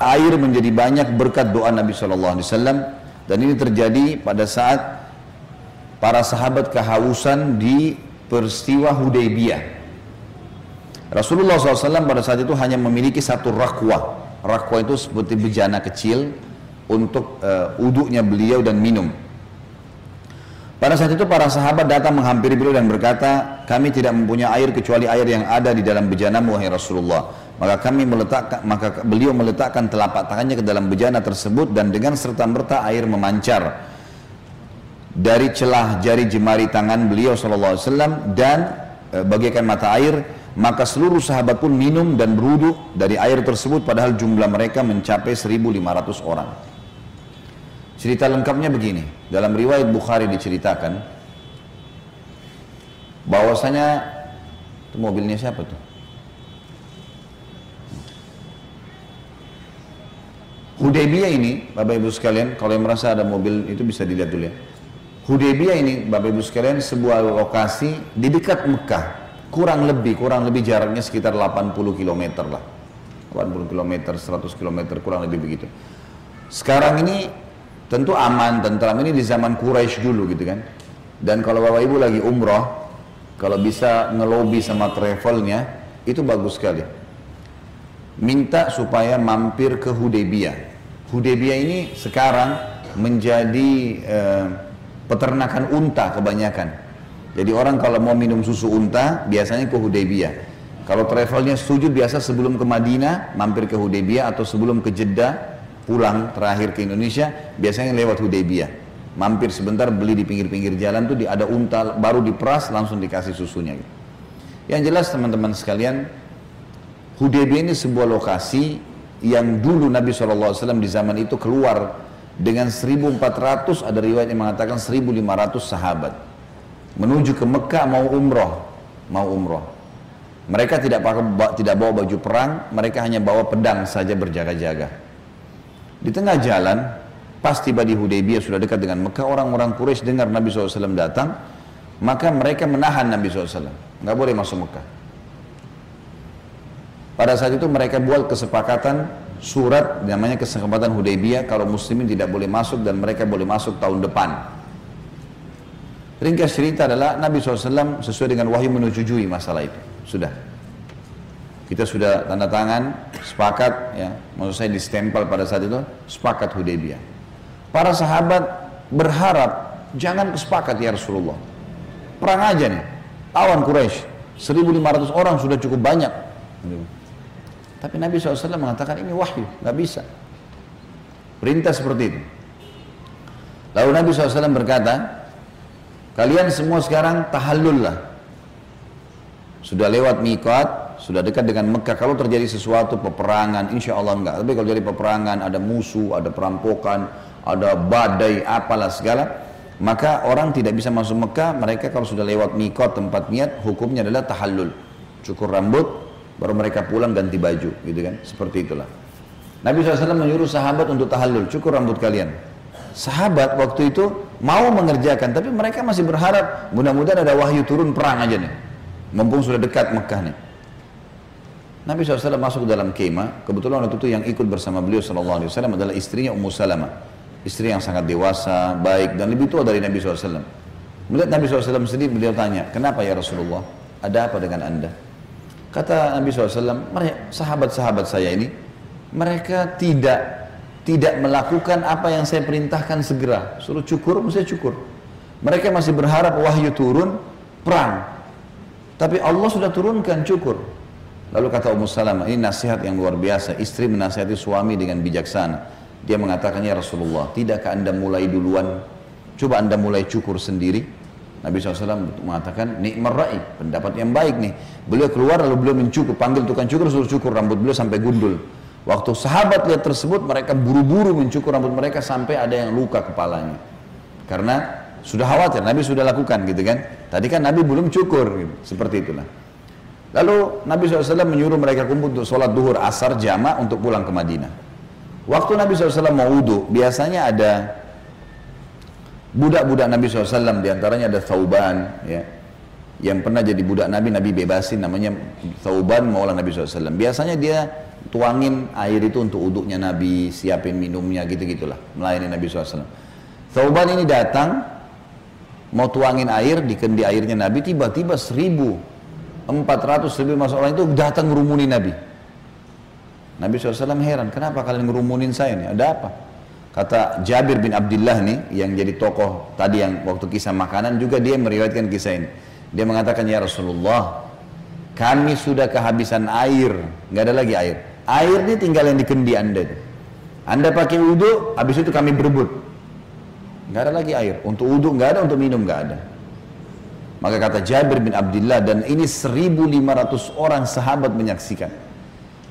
air menjadi banyak berkat doa Nabi Shallallahu Alaihi Wasallam, dan ini terjadi pada saat para sahabat kehausan di peristiwa Hudaybiyah. Rasulullah SAW pada saat itu hanya memiliki satu rakwa. Rakwa itu seperti bejana kecil untuk uduknya beliau dan minum. Pada saat itu para sahabat datang menghampiri beliau dan berkata, kami tidak mempunyai air kecuali air yang ada di dalam bejanamu, wahai Rasulullah. Maka beliau meletakkan telapak tangannya ke dalam bejana tersebut, dan dengan serta-merta air memancar dari celah jari jemari tangan beliau SAW dan bagaikan mata air. Maka seluruh sahabat pun minum dan berwudu dari air tersebut, padahal jumlah mereka mencapai 1.500 orang. Cerita lengkapnya begini, dalam riwayat Bukhari diceritakan bahwasanya itu mobilnya siapa tuh? Hudaybiyah ini, Bapak Ibu sekalian, kalau yang merasa ada mobil itu bisa dilihat dulu ya. Hudaybiyah ini, Bapak Ibu sekalian, sebuah lokasi di dekat Mekah, kurang lebih jaraknya sekitar 80 km lah, 80 km, 100 km, kurang lebih begitu. Sekarang ini tentu aman, tentram, ini di zaman Quraisy dulu gitu kan. Dan kalau Bapak Ibu lagi umroh, kalau bisa ngelobi sama travelnya, itu bagus sekali. Minta supaya mampir ke Hudaybiyah. Hudaybiyah ini sekarang menjadi peternakan unta kebanyakan. Jadi orang kalau mau minum susu unta, biasanya ke Hudaybiyah. Kalau travelnya setuju, biasa sebelum ke Madinah, mampir ke Hudaybiyah, atau sebelum ke Jeddah, pulang terakhir ke Indonesia, biasanya lewat Hudaybiyah. Mampir sebentar, beli di pinggir-pinggir jalan tuh ada unta, baru diperas langsung dikasih susunya. Yang jelas teman-teman sekalian, Hudaybiyah ini sebuah lokasi yang dulu Nabi SAW di zaman itu keluar dengan 1.400, ada riwayat yang mengatakan 1.500 sahabat menuju ke Mekah mau umroh. Mereka tidak bawa baju perang, mereka hanya bawa pedang saja berjaga-jaga. Di tengah jalan, pas tiba di Hudaybiyah sudah dekat dengan Mekah, orang-orang Quraisy dengar Nabi SAW datang, maka mereka menahan Nabi SAW. Nggak boleh masuk Mekah. Pada saat itu mereka buat kesepakatan, surat namanya kesepakatan Hudaybiyah, kalau muslimin tidak boleh masuk dan mereka boleh masuk tahun depan. Ringkas cerita adalah Nabi SAW sesuai dengan wahyu menyetujui masalah itu. Sudah. Kita sudah tanda tangan, sepakat, ya, maksud saya distempel pada saat itu, sepakat Hudaybiyah. Para sahabat berharap, jangan kesepakat ya Rasulullah. Perang aja nih, lawan Quraisy. 1.500 orang sudah cukup banyak. Tapi Nabi SAW mengatakan ini wahyu, nggak bisa. Perintah seperti itu. Lalu Nabi SAW berkata, kalian semua sekarang tahallul lah. Sudah lewat miqat, sudah dekat dengan Mekah. Kalau terjadi sesuatu peperangan, insya Allah enggak. Tapi kalau jadi peperangan, ada musuh, ada perampokan, ada badai, apalah segala, maka orang tidak bisa masuk Mekah. Mereka kalau sudah lewat miqat, tempat niat, hukumnya adalah tahallul, cukur rambut, baru mereka pulang ganti baju, gitu kan? Seperti itulah. Nabi SAW menyuruh sahabat untuk tahallul, cukur rambut kalian. Sahabat waktu itu mau mengerjakan, tapi mereka masih berharap mudah-mudahan ada wahyu turun, perang aja nih, mumpung sudah dekat Mekah nih. Nabi SAW masuk ke dalam kemah, kebetulan waktu itu yang ikut bersama beliau SAW adalah istrinya Ummu Salamah. Istri yang sangat dewasa, baik, dan lebih tua dari Nabi SAW. Melihat Nabi SAW sedih, beliau tanya, kenapa ya Rasulullah? Ada apa dengan anda? Kata Nabi SAW, sahabat-sahabat saya ini, mereka tidak melakukan apa yang saya perintahkan segera. Suruh cukur, mesti cukur. Mereka masih berharap wahyu turun, perang. Tapi Allah sudah turunkan cukur. Lalu kata Ummu Salamah, ini nasihat yang luar biasa. Istri menasihati suami dengan bijaksana. Dia mengatakannya, ya Rasulullah, tidakkah anda mulai duluan? Coba anda mulai cukur sendiri. Nabi SAW mengatakan, ni'mar ra'i, pendapat yang baik nih. Beliau keluar lalu beliau mencukur, panggil tukang cukur, suruh cukur rambut beliau sampai gundul. Waktu sahabat lihat tersebut, mereka buru-buru mencukur rambut mereka sampai ada yang luka kepalanya. Karena sudah khawatir, Nabi sudah lakukan gitu kan. Tadi kan Nabi belum cukur, gitu. Seperti itulah. Lalu Nabi SAW menyuruh mereka kumpul untuk sholat duhur, asar, jama' untuk pulang ke Madinah. Waktu Nabi SAW mau wudu, biasanya ada budak-budak Nabi SAW, diantaranya ada Thauban, ya, yang pernah jadi budak Nabi bebasin, namanya Thauban, maulah Nabi SAW. Biasanya dia tuangin air itu untuk uduknya Nabi, siapin minumnya, gitu-gitulah, melayani Nabi SAW. Thauban ini datang mau tuangin air di kendi airnya Nabi, tiba-tiba 1.400 lebih orang itu datang ngerumunin Nabi. Nabi SAW heran, kenapa kalian ngerumunin saya nih, ada apa? Kata Jabir bin Abdullah nih, yang jadi tokoh tadi yang waktu kisah makanan juga, dia meriwayatkan kisah ini. Dia mengatakan, ya Rasulullah, kami sudah kehabisan air, nggak ada lagi air. Air ini tinggal yang di kendi Anda. Anda pakai wudhu, habis itu kami berebut. Nggak ada lagi air, untuk wudhu nggak ada, untuk minum nggak ada. Maka kata Jabir bin Abdullah, dan ini 1.500 orang sahabat menyaksikan.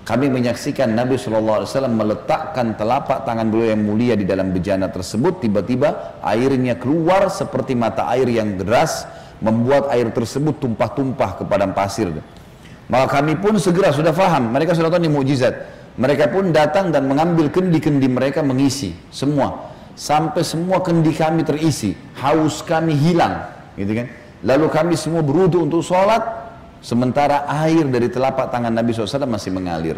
Kami menyaksikan Nabi SAW meletakkan telapak tangan beliau yang mulia di dalam bejana tersebut. Tiba-tiba airnya keluar seperti mata air yang deras, membuat air tersebut tumpah-tumpah ke padang pasir. Maka kami pun segera sudah faham. Mereka sudah tahu ini mukjizat. Mereka pun datang dan mengambil kendi-kendi mereka, mengisi semua. Sampai semua kendi kami terisi, haus kami hilang, gitu kan? Lalu kami semua berwudu untuk sholat, sementara air dari telapak tangan Nabi SAW masih mengalir.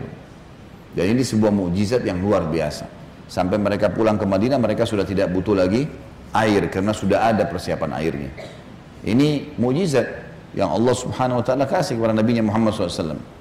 Dan ini sebuah mukjizat yang luar biasa. Sampai mereka pulang ke Madinah, mereka sudah tidak butuh lagi air, karena sudah ada persiapan airnya. Ini mukjizat yang Allah Subhanahu Wa Ta'ala kasih kepada Nabi Muhammad SAW.